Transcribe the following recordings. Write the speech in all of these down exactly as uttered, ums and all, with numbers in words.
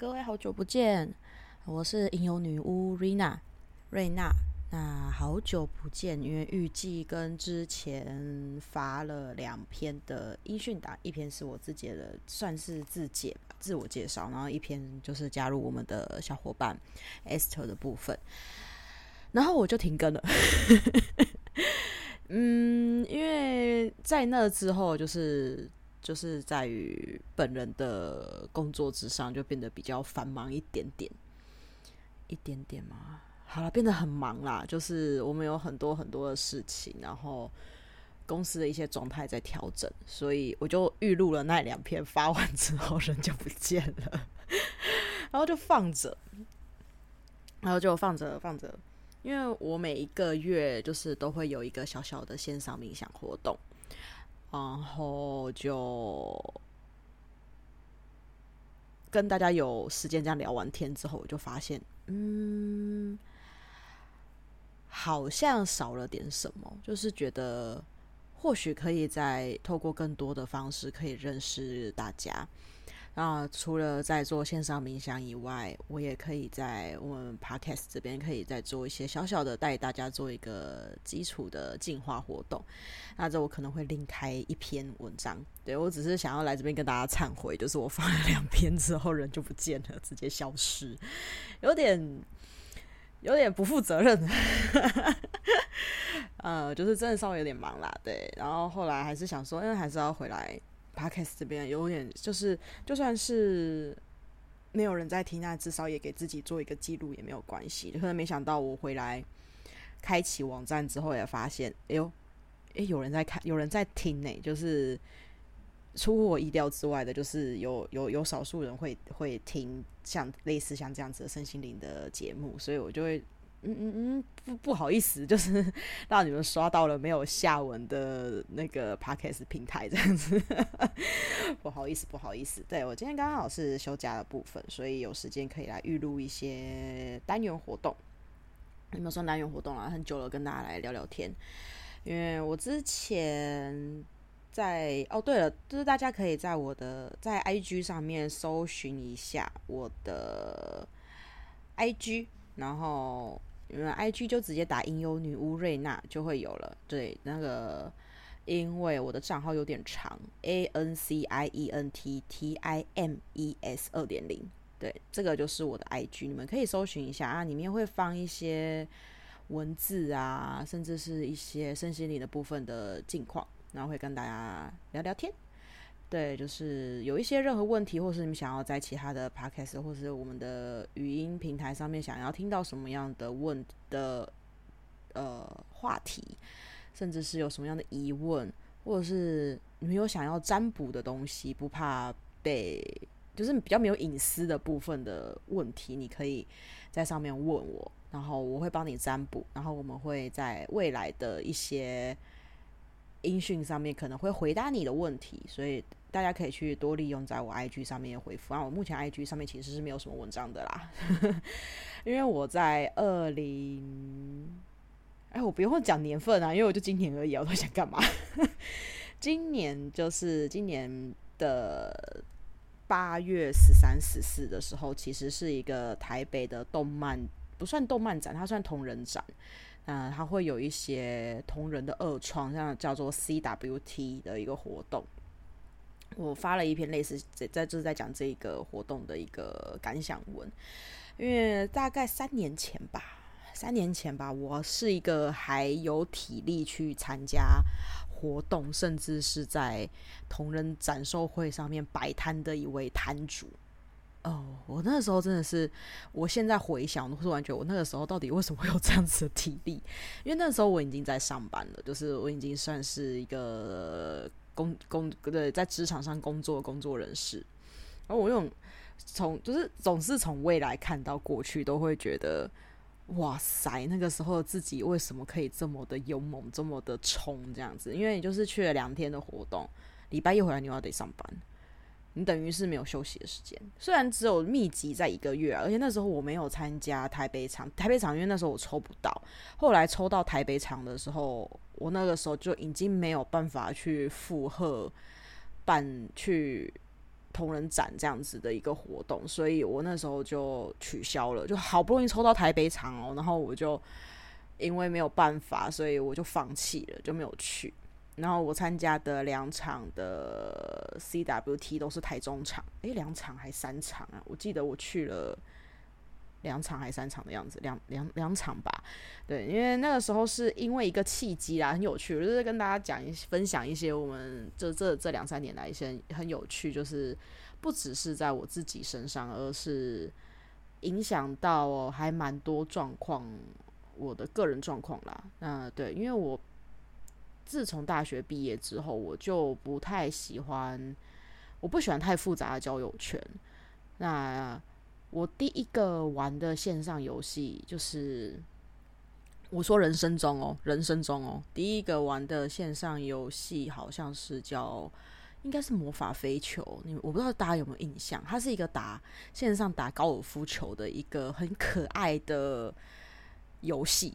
各位好久不见，我是吟游女巫 Reena 瑞娜。那好久不见，因为预计跟之前发了两篇的音讯档，一篇是我自己的算是自解吧自我介绍，然后一篇就是加入我们的小伙伴 Esther 的部分，然后我就停更了。嗯，因为在那之后就是就是在于本人的工作之上，就变得比较繁忙一点点，一点点嘛，好啦，变得很忙啦，就是我们有很多很多的事情，然后公司的一些状态在调整，所以我就预录了那两篇，发完之后人就不见了，然后就放着，然后就放着放着，因为我每一个月就是都会有一个小小的线上冥想活动。然后就跟大家有时间这样聊完天之后，我就发现嗯好像少了点什么，就是觉得或许可以再透过更多的方式可以认识大家。那除了在做线上冥想以外，我也可以在我们 podcast 这边可以再做一些小小的带大家做一个基础的进化活动。那这我可能会另开一篇文章，对，我只是想要来这边跟大家忏悔，就是我放了两篇之后人就不见了，直接消失，有点有点不负责任。呃，就是真的稍微有点忙啦，对，然后后来还是想说因为还是要回来Podcast 这边，有点就是就算是没有人在听，那至少也给自己做一个记录也没有关系。可能没想到我回来开启网站之后也发现，哎呦，哎有人在看，有人在听呢、欸，就是出乎我意料之外的，就是有有有少数人会会听像类似像这样子的身心灵的节目，所以我就会。嗯嗯嗯，不不好意思，就是让你们刷到了没有下文的那个 podcast 平台这样子，不好意思不好意思。对，我今天刚好是休假的部分，所以有时间可以来预录一些单元活动。有没有说单元活动啊？很久了，跟大家来聊聊天。因为我之前在哦，对了，就是大家可以在我的在 I G 上面搜寻一下我的 I G， 然后。因为 I G 就直接打吟游女巫瑞娜就会有了，对，那个因为我的账号有点长 A N C I E N T T I M E S 二点零， 对，这个就是我的 I G， 你们可以搜寻一下啊，里面会放一些文字啊，甚至是一些身心灵的部分的近况，然后会跟大家聊聊天。对，就是有一些任何问题，或是你们想要在其他的 podcast 或是我们的语音平台上面想要听到什么样的问的呃话题，甚至是有什么样的疑问，或者是你们有想要占卜的东西，不怕被就是比较没有隐私的部分的问题，你可以在上面问我，然后我会帮你占卜，然后我们会在未来的一些音讯上面可能会回答你的问题，所以。大家可以去多利用在我 I G 上面的回复，啊，我目前 I G 上面其实是没有什么文章的啦，因为我在二零，哎，我不用讲年份啊，因为我就今年而已，我都想干嘛？今年就是今年的八月十三、十四的时候，其实是一个台北的动漫，不算动漫展，它算同人展。嗯、呃，它会有一些同人的二创，像叫做 C W T 的一个活动。我发了一篇类似在就是在讲这个活动的一个感想文，因为大概三年前吧，三年前吧，我是一个还有体力去参加活动，甚至是在同人展售会上面摆摊的一位摊主。哦，我那时候真的是，我现在回想，我突然觉得我那个时候到底为什么有这样子的体力？因为那时候我已经在上班了，就是我已经算是一个。工工对，在职场上工作工作人士，然后我用从就是总是从未来看到过去，都会觉得哇塞，那个时候自己为什么可以这么的勇猛，这么的冲这样子？因为你就是去了两天的活动，礼拜一回来你又要得上班，你等于是没有休息的时间。虽然只有密集在一个月、啊，而且那时候我没有参加台北场，台北场因为那时候我抽不到，后来抽到台北场的时候。我那个时候就已经没有办法去负荷办去同人展这样子的一个活动，所以我那时候就取消了，就好不容易抽到台北场哦，然后我就因为没有办法，所以我就放弃了，就没有去。然后我参加的两场的 C W T 都是台中场，诶，两场还三场啊？我记得我去了两场还三场的样子，两两两场吧。对，因为那个时候是因为一个契机啦，很有趣，我就是跟大家讲分享一些我们这这这两三年来一些很有趣，就是不只是在我自己身上，而是影响到、哦、还蛮多状况，我的个人状况啦。那对，因为我自从大学毕业之后，我就不太喜欢，我不喜欢太复杂的交友圈。那我第一个玩的线上游戏，就是我说人生中哦，人生中哦，第一个玩的线上游戏好像是叫，应该是魔法飞球，我不知道大家有没有印象？它是一个打线上打高尔夫球的一个很可爱的游戏，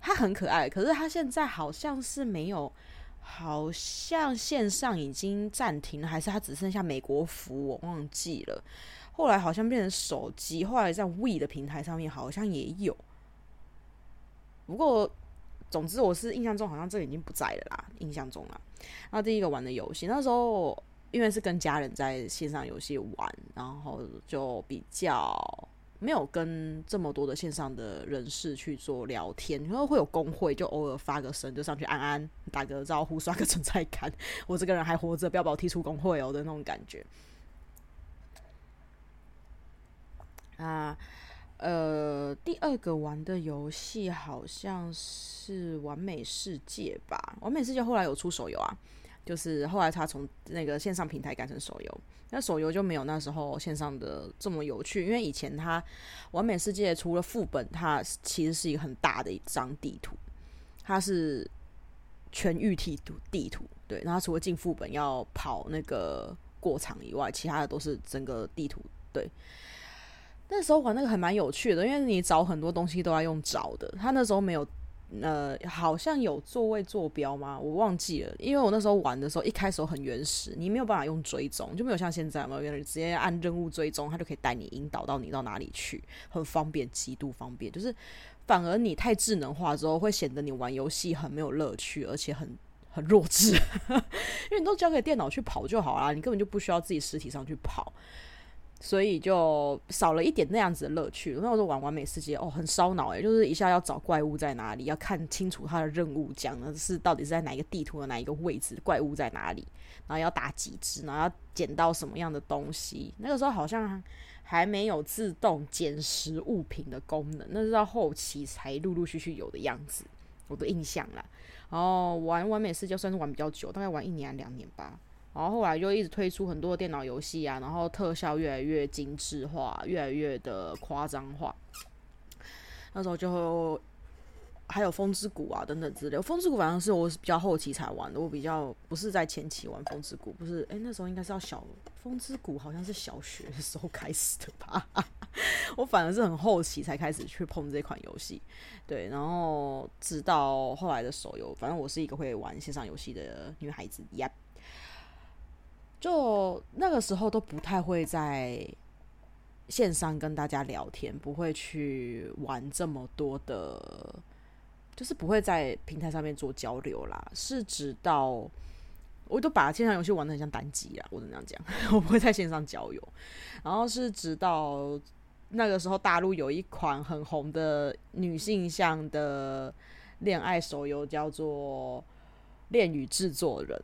它很可爱，可是它现在好像是没有，好像线上已经暂停了，还是它只剩下美国服，我忘记了。后来好像变成手机，后来在 Wii 的平台上面好像也有。不过，总之我是印象中好像这个已经不在了啦，印象中啦。然后第一个玩的游戏，那时候因为是跟家人在线上游戏玩，然后就比较没有跟这么多的线上的人士去做聊天，然后会有公会，就偶尔发个声，就上去安安打个招呼，刷个存在感，我这个人还活着，不要把我踢出公会哦的那种感觉。啊，呃，第二个玩的游戏好像是完美世界吧，完美世界后来有出手游啊，就是后来他从那个线上平台改成手游，那手游就没有那时候线上的这么有趣，因为以前他完美世界除了副本，它其实是一个很大的一张地图，它是全域地图地图，对，然后除了进副本要跑那个过场以外，其他的都是整个地图，对。那时候玩那个还蛮有趣的，因为你找很多东西都要用找的。他那时候没有，呃，好像有座位坐标吗？我忘记了。因为我那时候玩的时候，一开始很原始，你没有办法用追踪，就没有像现在嘛，直接按任务追踪，他就可以带你引导到你到哪里去，很方便，极度方便。就是反而你太智能化之后，会显得你玩游戏很没有乐趣，而且很很弱智，因为你都交给电脑去跑就好啦，你根本就不需要自己实体上去跑。所以就少了一点那样子的乐趣。那我说玩完美世界哦，很烧脑耶，就是一下要找怪物在哪里，要看清楚它的任务，讲的是到底是在哪一个地图的哪一个位置，怪物在哪里，然后要打几只，然后要捡到什么样的东西。那个时候好像还没有自动捡拾物品的功能，那是到后期才陆陆续续有的样子，我的印象啦。然后玩完美世界算是玩比较久，大概玩一年两年吧。然后后来就一直推出很多电脑游戏啊，然后特效越来越精致化，越来越的夸张化。那时候就还有风之谷啊等等之类，风之谷反正是我比较后期才玩的，我比较不是在前期玩风之谷，不是，哎，那时候应该是要小风之谷好像是小学的时候开始的吧，我反而是很后期才开始去碰这款游戏，对，然后直到后来的手游，反正我是一个会玩线上游戏的女孩子呀。就那个时候都不太会在线上跟大家聊天，不会去玩这么多的，就是不会在平台上面做交流啦。是直到我都把线上游戏玩得很像单机啦，我只能这样讲，我不会在线上交友。然后是直到那个时候，大陆有一款很红的女性向的恋爱手游，叫做《恋与制作人》。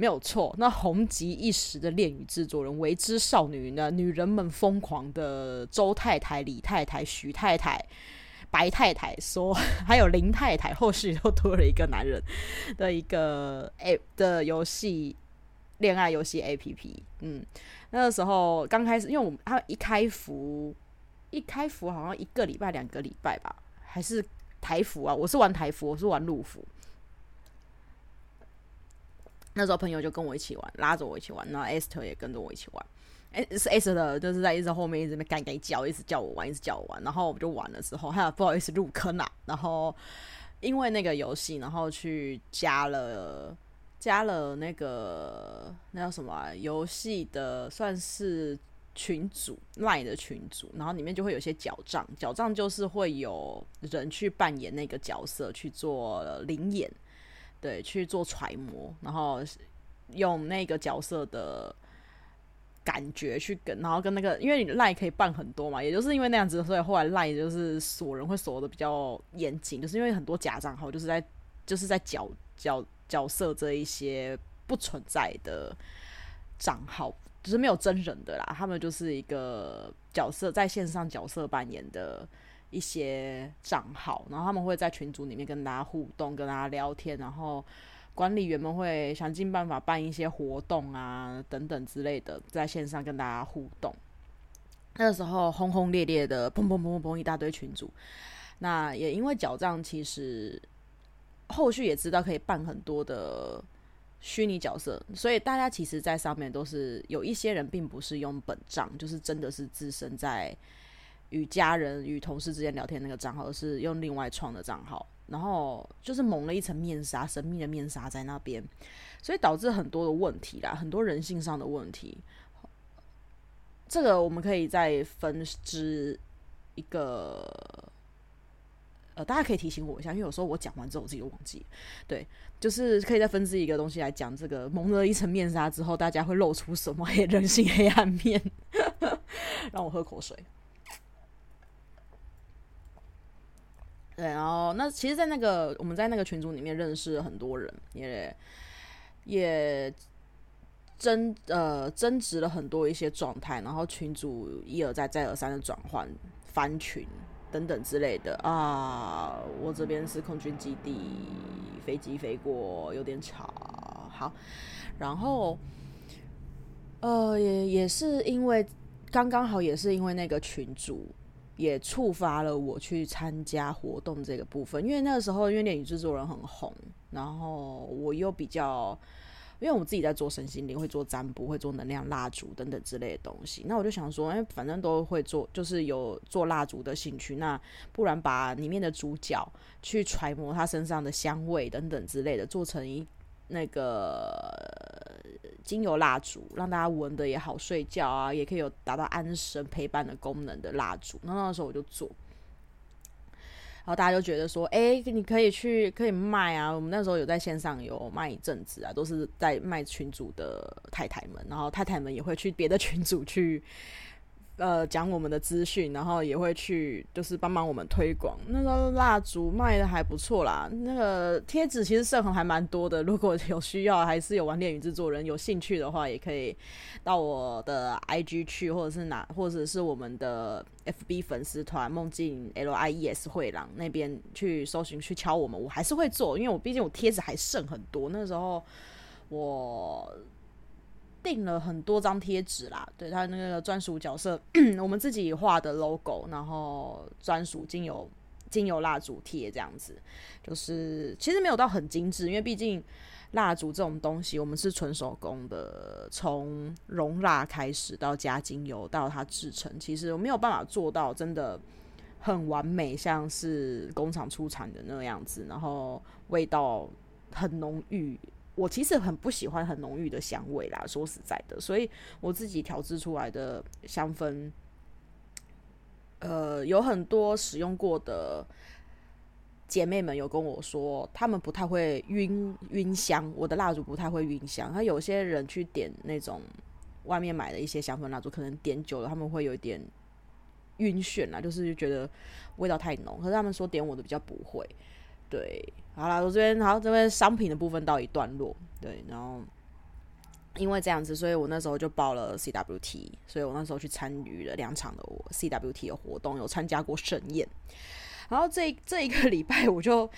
没有错，那红极一时的恋与制作人，为之少女呢，女人们疯狂的周太太、李太太、徐太太、白太太说，还有林太太，后续又多了一个男人的一个 A 的游戏，恋爱游戏 A P P。嗯，那个时候刚开始，因为我们他一开服，一开服好像一个礼拜、两个礼拜吧，还是台服啊？我是玩台服，我是玩陆服。那时候朋友就跟我一起玩，拉着我一起玩，然后 Esther 也跟着我一起玩。欸、是 Esther 的，就是在一直后面一直干干叫，一直叫我玩，一直叫我玩。然后我们就玩了之后，还有不好意思入坑啊。然后因为那个游戏，然后去加了加了那个那叫什么啊，游戏的算是群组 LINE 的群组，然后里面就会有些角账，角账就是会有人去扮演那个角色去做灵演，对，去做揣摩，然后用那个角色的感觉去跟，然后跟那个，因为你 LINE 可以办很多嘛，也就是因为那样子，所以后来 LINE 就是锁人会锁的比较严谨，就是因为很多假账号就是在就是在角角角色这一些不存在的账号，就是没有真人的啦，他们就是一个角色在线上角色扮演的一些账号，然后他们会在群组里面跟大家互动，跟大家聊天，然后管理员们会想尽办法办一些活动啊等等之类的，在线上跟大家互动。那个时候轰轰烈烈的砰砰砰砰砰一大堆群组，那也因为缴账其实后续也知道可以办很多的虚拟角色，所以大家其实在上面都是有一些人并不是用本账，就是真的是自身在与家人与同事之间聊天那个账号，而是用另外创的账号，然后就是蒙了一层面纱，神秘的面纱在那边，所以导致很多的问题啦，很多人性上的问题。这个我们可以再分支一个，呃，大家可以提醒我一下，因为有时候我讲完之后我自己就忘记了。对，就是可以再分支一个东西来讲这个蒙了一层面纱之后，大家会露出什么黑人性黑暗面。让我喝口水。对，然后那其实在那个我们在那个群组里面认识很多人，也也争呃争执了很多一些状态，然后群组一而再再而三的转换翻群等等之类的啊。我这边是空军基地，飞机飞过有点吵，好，然后呃也也是因为刚刚好也是因为那个群组。也触发了我去参加活动这个部分，因为那个时候因为恋与制作人很红，然后我又比较，因为我自己在做身心灵，会做占卜，会做能量蜡烛等等之类的东西，那我就想说，哎，反正都会做，就是有做蜡烛的兴趣，那不然把里面的主角去揣摩他身上的香味等等之类的，做成一那个精油蜡烛，让大家闻的也好睡觉啊，也可以有达到安神陪伴的功能的蜡烛。那那时候我就做，然后大家就觉得说，哎，你可以去可以卖啊。我们那时候有在线上有卖一阵子啊，都是在卖群组的太太们，然后太太们也会去别的群组去呃讲我们的资讯，然后也会去就是帮忙我们推广。那时候蜡烛卖的还不错啦，那个贴纸其实剩还蛮多的，如果有需要还是有玩恋与制作人有兴趣的话，也可以到我的 I G 去，或者是哪或者是我们的 F B 粉丝团梦境 L I E S 会朗那边去搜寻去敲我们，我还是会做，因为我毕竟我贴纸还剩很多，那时候我订了很多张贴纸啦，对，他那个专属角色我们自己画的 logo， 然后专属精油精油蜡烛贴这样子，就是其实没有到很精致，因为毕竟蜡烛这种东西我们是纯手工的，从熔蜡开始到加精油到它制成，其实我没有办法做到真的很完美，像是工厂出产的那样子，然后味道很浓郁，我其实很不喜欢很浓郁的香味啦，说实在的，所以我自己调制出来的香氛，呃，有很多使用过的姐妹们有跟我说，她们不太会晕晕香，我的蜡烛不太会晕香。她有些人去点那种外面买的一些香氛蜡烛，可能点久了他们会有一点晕眩啦，就是觉得味道太浓。可是他们说点我的比较不会。对，好啦，我这边好，这边商品的部分到一段落。对，然后因为这样子，所以我那时候就报了 C W T， 所以我那时候去参与了两场的 C W T 的活动，有参加过盛宴。然后这这一个礼拜，我就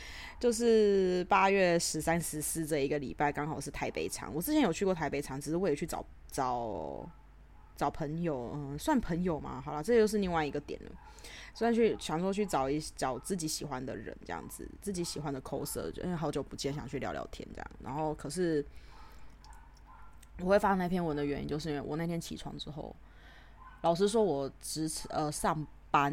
就是八月十三、十四这一个礼拜，刚好是台北场。我之前有去过台北场，只是为了去找找找朋友，嗯，算朋友嘛。好啦，这就是另外一个点了。虽然去想说去找一找自己喜欢的人这样子，自己喜欢的 coser， 因为好久不见，想去聊聊天这样。然后可是我会发那篇文的原因，就是因为我那天起床之后，老实说我，我、呃、上班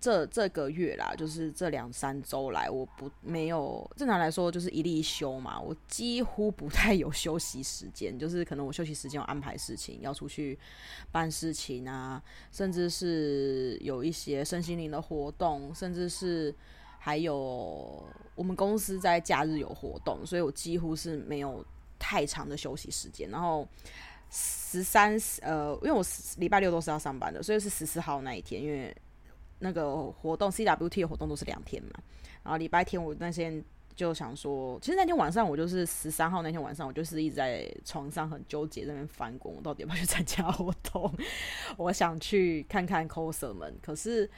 这这个月啦，就是这两三周来，我不没有正常来说就是一例一休嘛，我几乎不太有休息时间，就是可能我休息时间有安排事情，要出去办事情啊，甚至是有一些身心灵的活动，甚至是还有我们公司在假日有活动，所以我几乎是没有太长的休息时间。然后十三呃，因为我礼拜六都是要上班的，所以是十四号那一天，因为那个活动 C W T 的活动都是两天嘛。然后礼拜天我那天就想说，其实那天晚上我就是十三号那天晚上，我就是一直在床上很纠结，在那边翻滚，我到底要不要去参加活动？我想去看看 coser 们，可是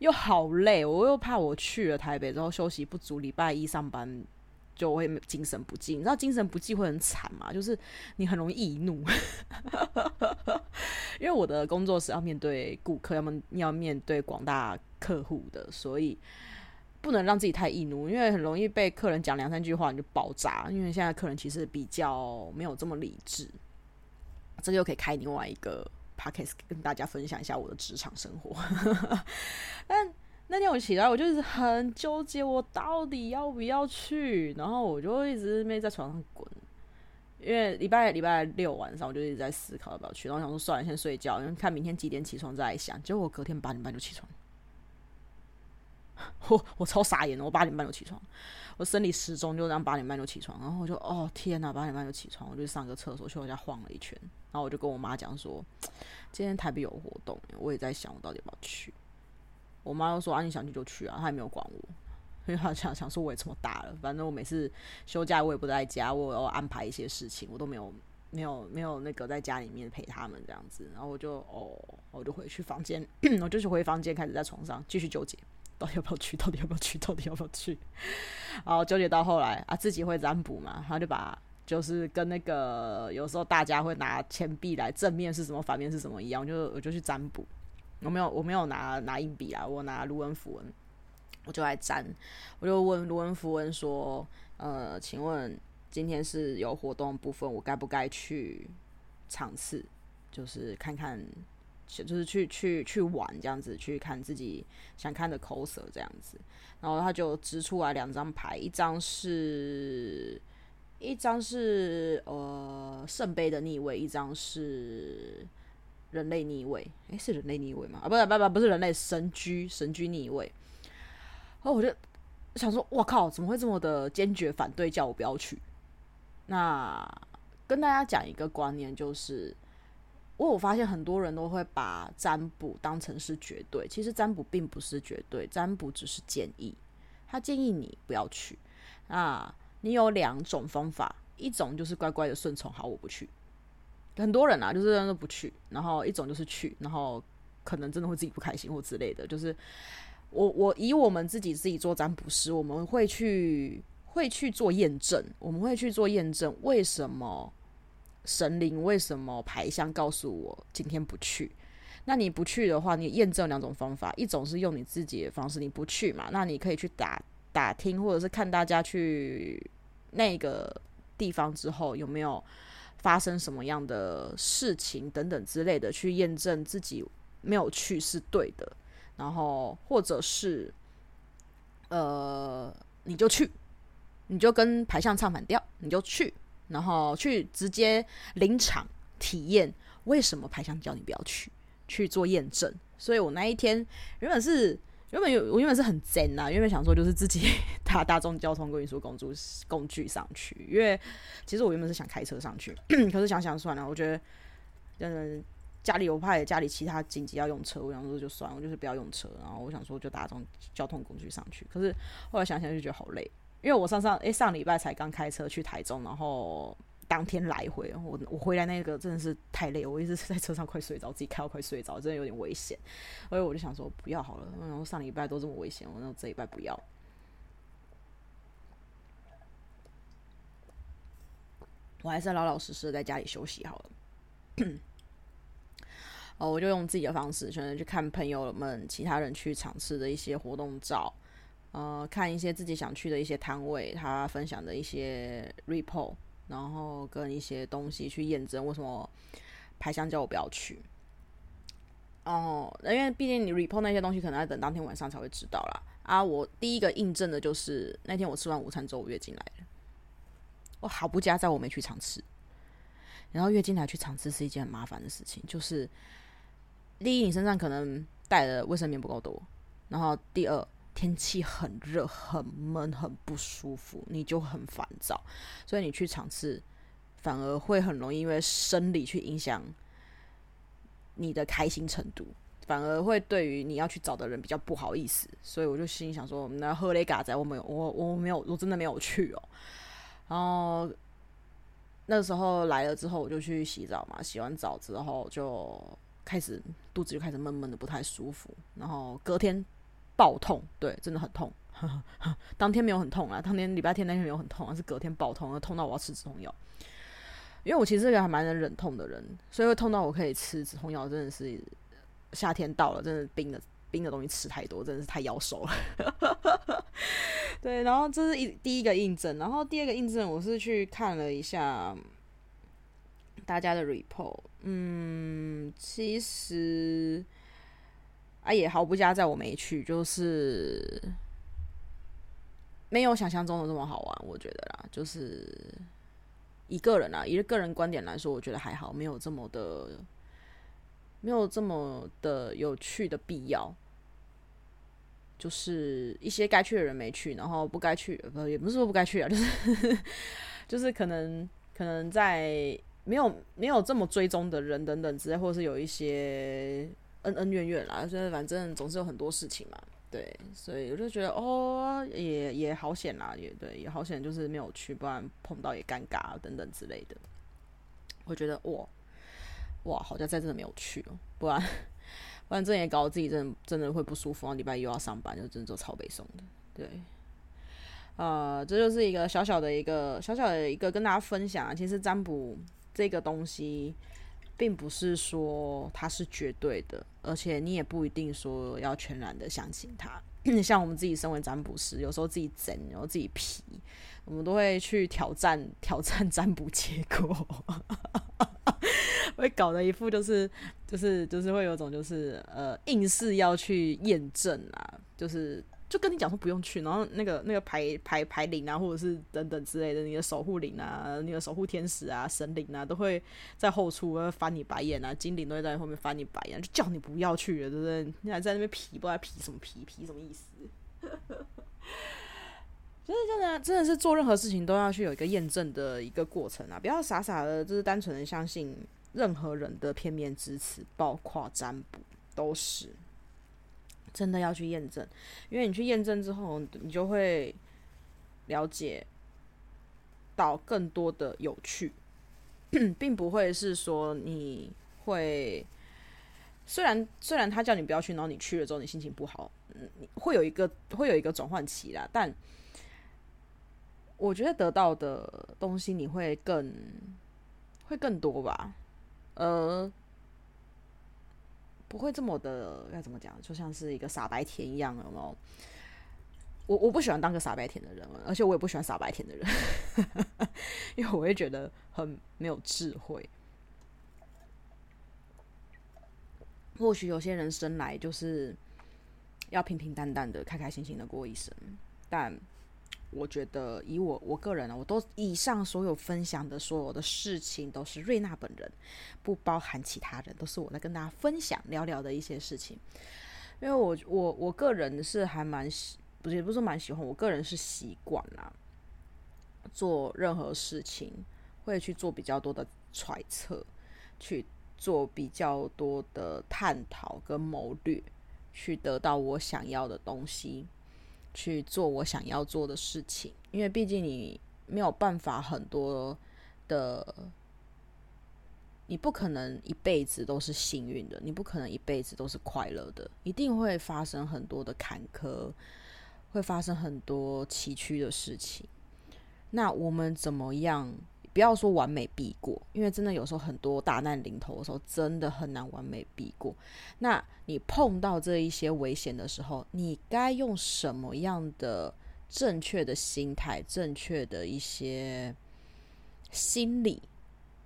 又好累，我又怕我去了台北之后休息不足，礼拜一上班就会精神不济，你知道精神不济会很惨嘛？就是你很容易易怒，因为我的工作是要面对顾客，要么要面对广大客户的，所以不能让自己太易怒，因为很容易被客人讲两三句话你就爆炸。因为现在客人其实比较没有这么理智，这就可以开另外一个 podcast 跟大家分享一下我的职场生活。但那天我起来，我就是很纠结，我到底要不要去？然后我就一直没在床上滚，因为礼拜礼拜六晚上我就一直在思考要不要去，然后想说算了，先睡觉，因为看明天几点起床再来想。结果我隔天八点半就起床，我我超傻眼的，我八点半就起床，我生理时钟就这样八点半就起床，然后我就哦天哪，八点半就起床，我就上个厕所去我家晃了一圈，然后我就跟我妈讲说，今天台北有活动，我也在想我到底要不要去。我妈又说啊，你想去就去啊，她也没有管我，因为她想想说我也这么大了，反正我每次休假我也不在家，我有安排一些事情，我都没有没有没有那个在家里面陪他们这样子。然后我就哦，我就回去房间，我就回房间开始在床上继续纠结，到底要不要去，到底要不要去，到底要不要去。然后纠结到后来啊，自己会占卜嘛，她就把就是跟那个有时候大家会拿钱币来正面是什么，反面是什么一样，我就我就去占卜。我没有，我没有拿拿硬笔啊，我拿卢恩符文，我就来占，我就问卢恩符文说，呃，请问今天是有活动的部分，我该不该去场次，就是看看，就是去去去玩这样子，去看自己想看的 coser 这样子。然后他就指出来两张牌，一张是，一张是呃圣杯的逆位，一张是人类逆位，诶，是人类逆位吗？啊，不是，不是，不是人类神居，神居逆位。然后我就想说，哇靠，怎么会这么的坚决反对，叫我不要去？那跟大家讲一个观念，就是我有发现很多人都会把占卜当成是绝对，其实占卜并不是绝对，占卜只是建议，他建议你不要去。那你有两种方法，一种就是乖乖的顺从，好，我不去。很多人啊，就是真的不去，然后一种就是去，然后可能真的会自己不开心或之类的。就是我我以我们自己自己做占卜师，我们会去会去做验证，我们会去做验证，为什么神灵，为什么牌相告诉我今天不去？那你不去的话，你验证两种方法，一种是用你自己的方式，你不去嘛，那你可以去打打听，或者是看大家去那个地方之后有没有发生什么样的事情等等之类的，去验证自己没有去是对的。然后或者是呃你就去，你就跟牌相唱反调，你就去，然后去直接临场体验为什么牌相叫你不要去，去做验证。所以我那一天原本是原本有我原本是很zen啊，原本想说就是自己搭大众交通跟运输工具工具上去，因为其实我原本是想开车上去，可是想想算了，我觉得嗯家里我怕也家里其他紧急要用车，我想说就算了，我就是不要用车，然后我想说就搭大众交通工具上去。可是后来想想就觉得好累，因为我上上哎、欸、上礼拜才刚开车去台中，然后当天来回，我我回来那个真的是太累，我一直在车上快睡着，自己开到快睡着，真的有点危险，所以我就想说不要好了。然后上礼拜都这么危险，我那这礼拜不要。我还是老老实实在家里休息好了。哦，我就用自己的方式，选择去看朋友们、其他人去场次的一些活动照，呃，看一些自己想去的一些摊位，他分享的一些 report。然后跟一些东西去验证为什么牌相叫我不要去。哦，因为毕竟你 report 那些东西可能要等当天晚上才会知道啦。啊，我第一个印证的就是那天我吃完午餐之后我月经来了，我好不加在我没去场次，然后月经来去场次是一件很麻烦的事情，就是第一你身上可能带的卫生棉不够多，然后第二天气很热很闷很不舒服，你就很烦躁，所以你去场次反而会很容易因为生理去影响你的开心程度，反而会对于你要去找的人比较不好意思，所以我就心里想说，那喝雷嘎仔，我没有，我我没有，我真的没有去哦。然后那时候来了之后，我就去洗澡嘛，洗完澡之后就开始肚子就开始闷闷的不太舒服，然后隔天爆痛，对，真的很痛。呵呵，当天没有很痛啊，当天礼拜天那天没有很痛啊，是隔天爆痛，痛到我要吃止痛药。因为我其实是个还蛮能忍痛的人，所以会痛到我可以吃止痛药，真的是。夏天到了，真的冰的冰的东西吃太多，真的是太夭寿了。对，然后这是一第一个印证，然后第二个印证我是去看了一下大家的 report， 嗯，其实啊也毫不加在我没去，就是没有想象中的这么好玩，我觉得啦，就是以个人啦，以个人观点来说，我觉得还好，没有这么的。没有这么的有趣的必要，就是一些该去的人没去，然后不该去，不也不是说不该去啊，就是就是可能可能在没有没有这么追踪的人等等之类，或是有一些恩恩怨怨啦，就是反正总是有很多事情嘛，对，所以我就觉得哦，也也好险啦，也对，也好险，就是没有去，不然碰到也尴尬等等之类的，我觉得哇。哇，好像在真的没有去哦，不然不然真的也搞自己真的真的会不舒服，然后礼拜一又要上班，就真的做超悲送的。对，呃，这就是一个小小的一个小小的一个跟大家分享啊。其实占卜这个东西，并不是说它是绝对的，而且你也不一定说要全然的相信它。像我们自己身为占卜师，有时候自己整，然后自己皮，我们都会去挑战挑战占卜结果。会搞得一副就是就是就是会有种就是呃硬是要去验证啊，就是就跟你讲说不用去，然后那个那个牌牌牌灵啊，或者是等等之类的，你的守护灵啊，你的守护天使啊，神灵啊，都会在后处会翻你白眼啊，精灵都会在后面翻你白眼，就叫你不要去了，对不对？你还在那边皮，不知道皮什么皮，皮什么意思？就是真的，真的是做任何事情都要去有一个验证的一个过程啊！不要傻傻的，就是单纯的相信任何人的片面之词，包括占卜都是真的要去验证，因为你去验证之后，你就会了解到更多的有趣，并不会是说你会虽然虽然他叫你不要去，然后你去了之后你心情不好，会有一个会有一个转换期啦，但。我觉得得到的东西你会更会更多吧，呃，不会这么的该怎么讲，就像是一个傻白甜一样，有没有？我我不喜欢当个傻白甜的人，而且我也不喜欢傻白甜的人，因为我会觉得很没有智慧。或许有些人生来就是要平平淡淡的、开开心心的过一生，但。我觉得以我我个人呢、啊，我都以上所有分享的所有的事情都是瑞娜本人，不包含其他人，都是我在跟大家分享聊聊的一些事情。因为我我我个人是还蛮不是也不是说蛮喜欢，我个人是习惯啦，做任何事情会去做比较多的揣测，去做比较多的探讨跟谋略，去得到我想要的东西。去做我想要做的事情，因为毕竟你没有办法很多的，你不可能一辈子都是幸运的，你不可能一辈子都是快乐的，一定会发生很多的坎坷，会发生很多崎岖的事情。那我们怎么样？不要说完美避过，因为真的有时候很多大难临头的时候真的很难完美避过。那你碰到这一些危险的时候，你该用什么样的正确的心态、正确的一些心理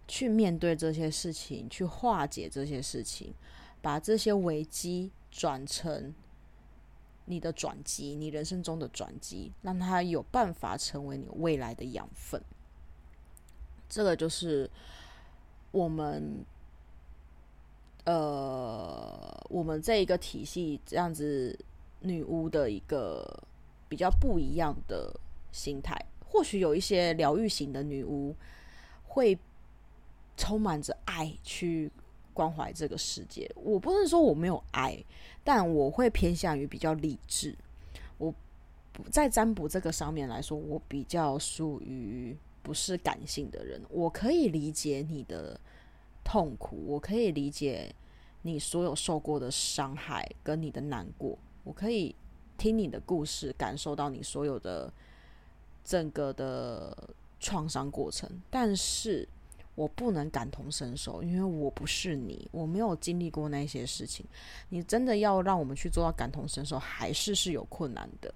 去面对这些事情，去化解这些事情，把这些危机转成你的转机，你人生中的转机，让它有办法成为你未来的养分。这个就是我们呃，我们这一个体系这样子女巫的一个比较不一样的心态。或许有一些疗愈型的女巫会充满着爱去关怀这个世界，我不是说我没有爱，但我会偏向于比较理智。我在占卜这个上面来说，我比较属于不是感性的人，我可以理解你的痛苦，我可以理解你所有受过的伤害跟你的难过，我可以听你的故事，感受到你所有的整个的创伤过程，但是我不能感同身受，因为我不是你，我没有经历过那些事情。你真的要让我们去做到感同身受，还是是有困难的。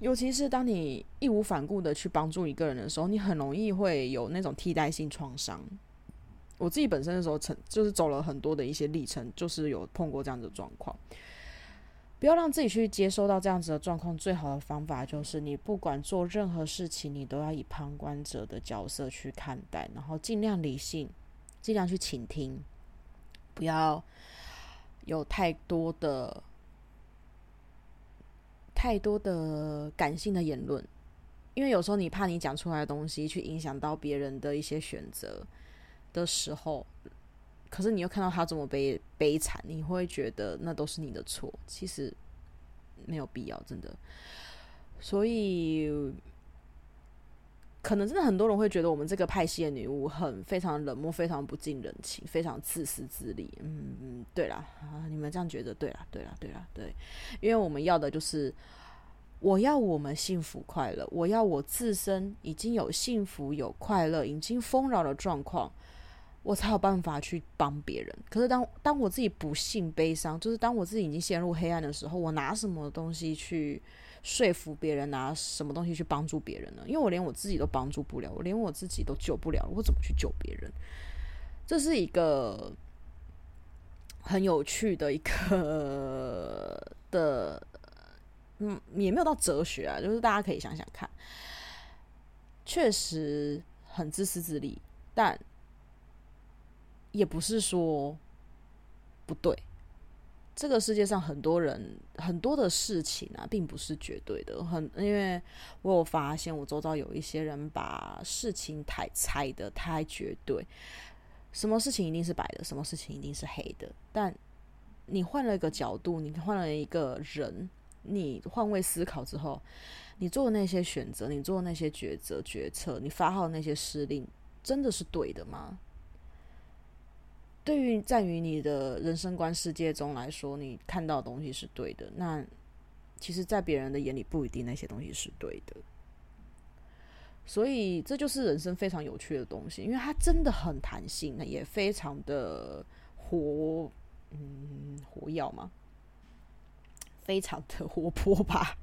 尤其是当你义无反顾的去帮助一个人的时候，你很容易会有那种替代性创伤。我自己本身的时候就是走了很多的一些历程，就是有碰过这样的状况。不要让自己去接受到这样子的状况，最好的方法就是你不管做任何事情，你都要以旁观者的角色去看待，然后尽量理性，尽量去倾听，不要有太多的太多的感性的言论，因为有时候你怕你讲出来的东西去影响到别人的一些选择的时候，可是你又看到他这么悲悲惨，你会觉得那都是你的错，其实没有必要，真的。所以可能真的很多人会觉得我们这个派系的女巫很非常冷漠，非常不近人情，非常自私自利。嗯，对啦、啊、你们这样觉得对啦对啦对啦对，因为我们要的就是我要我们幸福快乐，我要我自身已经有幸福有快乐已经丰饶的状况，我才有办法去帮别人。可是当当我自己不幸悲伤，就是当我自己已经陷入黑暗的时候，我拿什么东西去说服别人，拿什么东西去帮助别人呢？因为我连我自己都帮助不了，我连我自己都救不了，我怎么去救别人？这是一个很有趣的一个的，嗯，也没有到哲学啊，就是大家可以想想看，确实很自私自利，但也不是说不对。这个世界上很多人很多的事情啊，并不是绝对的。很因为我有发现我周遭有一些人把事情太猜的太绝对，什么事情一定是白的，什么事情一定是黑的。但你换了一个角度，你换了一个人，你换位思考之后，你做的那些选择，你做的那些抉择决策，你发号那些施令，真的是对的吗？对于在于你的人生观世界中来说，你看到的东西是对的，那其实在别人的眼里不一定那些东西是对的。所以这就是人生非常有趣的东西，因为它真的很弹性，也非常的活嗯活跃嘛，非常的活泼吧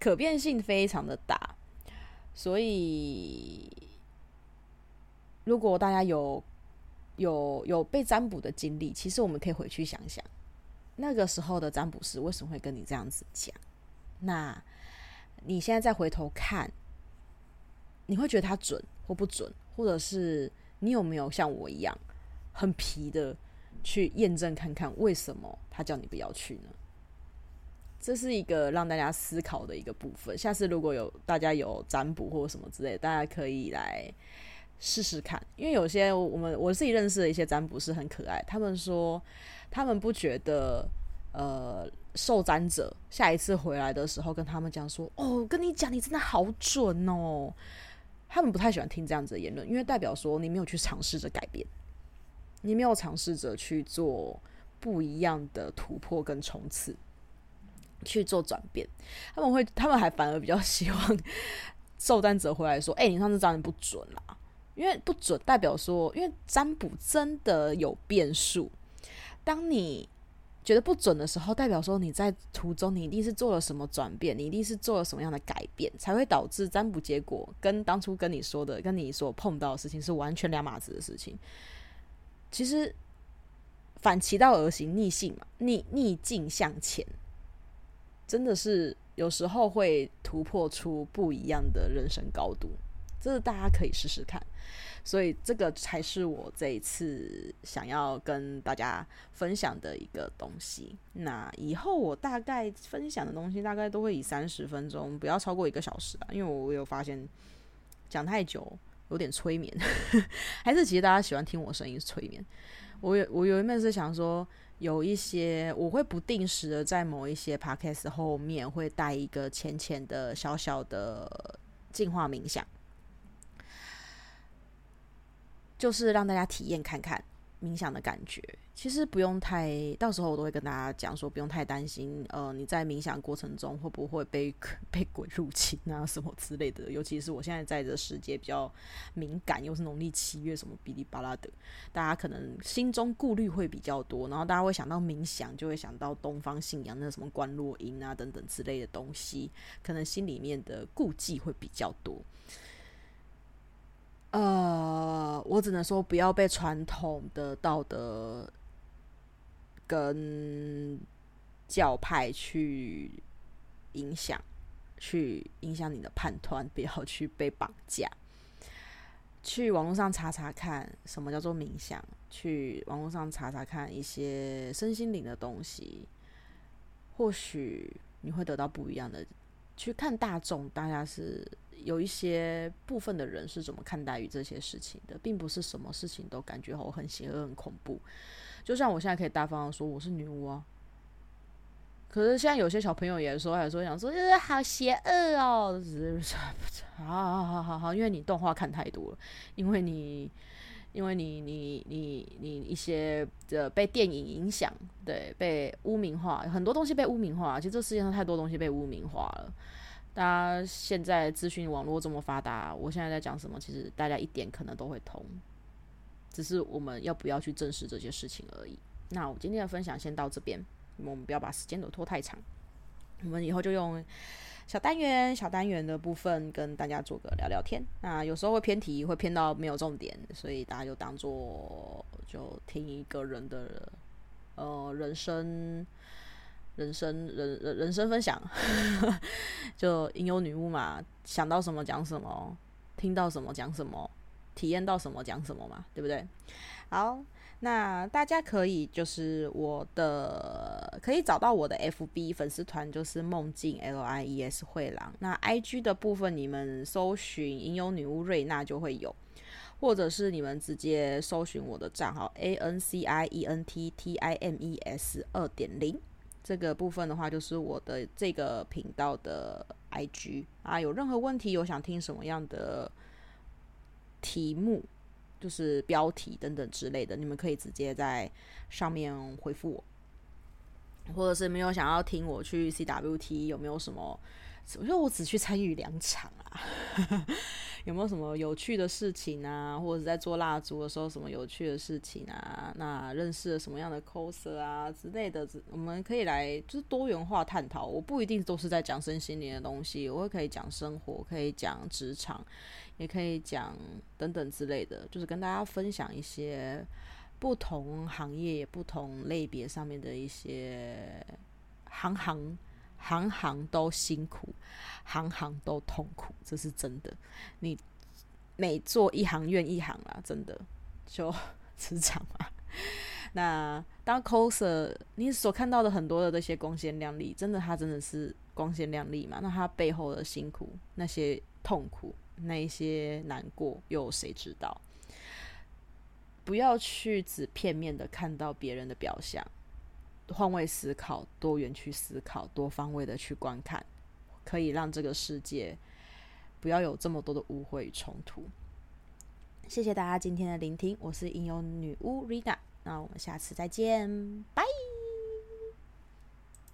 可变性非常的大。所以如果大家有有, 有被占卜的经历，其实我们可以回去想想那个时候的占卜师为什么会跟你这样子讲，那你现在再回头看，你会觉得他准或不准，或者是你有没有像我一样很皮的去验证看看为什么他叫你不要去呢？这是一个让大家思考的一个部分。下次如果有大家有占卜或什么之类的，大家可以来试试看。因为有些我们我自己认识的一些占卜师很可爱，他们说他们不觉得呃受占者下一次回来的时候跟他们讲说，哦，跟你讲你真的好准哦，他们不太喜欢听这样子的言论，因为代表说你没有去尝试着改变，你没有尝试着去做不一样的突破跟冲刺，去做转变。他们会他们还反而比较希望受占者回来说，哎、欸，你上次占的不准啦、啊。因为不准代表说，因为占卜真的有变数，当你觉得不准的时候，代表说你在途中你一定是做了什么转变，你一定是做了什么样的改变，才会导致占卜结果跟当初跟你说的跟你所碰到的事情是完全两码子的事情。其实反其道而行，逆性嘛， 逆, 逆境向前，真的是有时候会突破出不一样的人生高度，这大家可以试试看。所以这个才是我这一次想要跟大家分享的一个东西。那以后我大概分享的东西大概都会以三十分钟，不要超过一个小时啦，因为我有发现讲太久有点催眠还是其实大家喜欢听我声音催眠。我有我有一面是想说，有一些我会不定时的在某一些 podcast 后面会带一个浅浅的小小的净化冥想，就是让大家体验看看冥想的感觉。其实不用太，到时候我都会跟大家讲说不用太担心呃，你在冥想过程中会不会被被鬼入侵啊什么之类的，尤其是我现在在这世界比较敏感，又是农历七月什么哔哩巴拉的，大家可能心中顾虑会比较多，然后大家会想到冥想就会想到东方信仰那什么观落阴啊等等之类的东西，可能心里面的顾忌会比较多。呃，我只能说不要被传统的道德跟教派去影响，去影响你的判断，不要去被绑架。去网络上查查看什么叫做冥想，去网络上查查看一些身心灵的东西，或许你会得到不一样的。去看大众，大家是有一些部分的人是怎么看待于这些事情的，并不是什么事情都感觉很邪恶很恐怖。就像我现在可以大方的说我是女巫啊，可是现在有些小朋友也说还说想说、呃、好邪恶哦，好好好好好，因为你动画看太多了，因为你因为你你你你一些的被电影影响，对，被污名化，很多东西被污名化，其实这世界上太多东西被污名化了。大家现在资讯网络这么发达，我现在在讲什么其实大家一点可能都会通，只是我们要不要去正视这些事情而已。那我今天的分享先到这边，我们不要把时间都拖太长，我们以后就用小单元小单元的部分跟大家做个聊聊天。那有时候会偏题，会偏到没有重点，所以大家就当做就听一个人的呃人生人生人人生分享就吟游女巫嘛，想到什么讲什么，听到什么讲什么，体验到什么讲什么嘛，对不对？好，那大家可以就是我的可以找到我的 F B 粉丝团，就是梦境 L I E S 慧朗。那 I G 的部分你们搜寻吟游女巫瑞娜就会有，或者是你们直接搜寻我的账号 A N C I E N T T I M E S 二点零，这个部分的话就是我的这个频道的 I G 啊。有任何问题，有想听什么样的题目，就是标题等等之类的，你们可以直接在上面回复我，或者是没有想要听我去 C W T 有没有什么，我觉得我只去参与两场啊有没有什么有趣的事情啊，或者在做蜡烛的时候什么有趣的事情啊，那认识了什么样的 coser 啊之类的，我们可以来就是多元化探讨。我不一定都是在讲身心灵的东西，我可以讲生活，可以讲职场，也可以讲等等之类的，就是跟大家分享一些不同行业不同类别上面的一些行行行行都辛苦，行行都痛苦，这是真的。你每做一行怨一行啦，真的就职场嘛。那当 coser 你所看到的很多的这些光鲜亮丽，真的它真的是光鲜亮丽嘛？那它背后的辛苦，那些痛苦，那一些难过，又有谁知道？不要去只片面的看到别人的表象，换位思考，多元去思考，多方位的去观看，可以让这个世界不要有这么多的误会与冲突。谢谢大家今天的聆听，我是吟游女巫 Reena， 那我们下次再见，拜。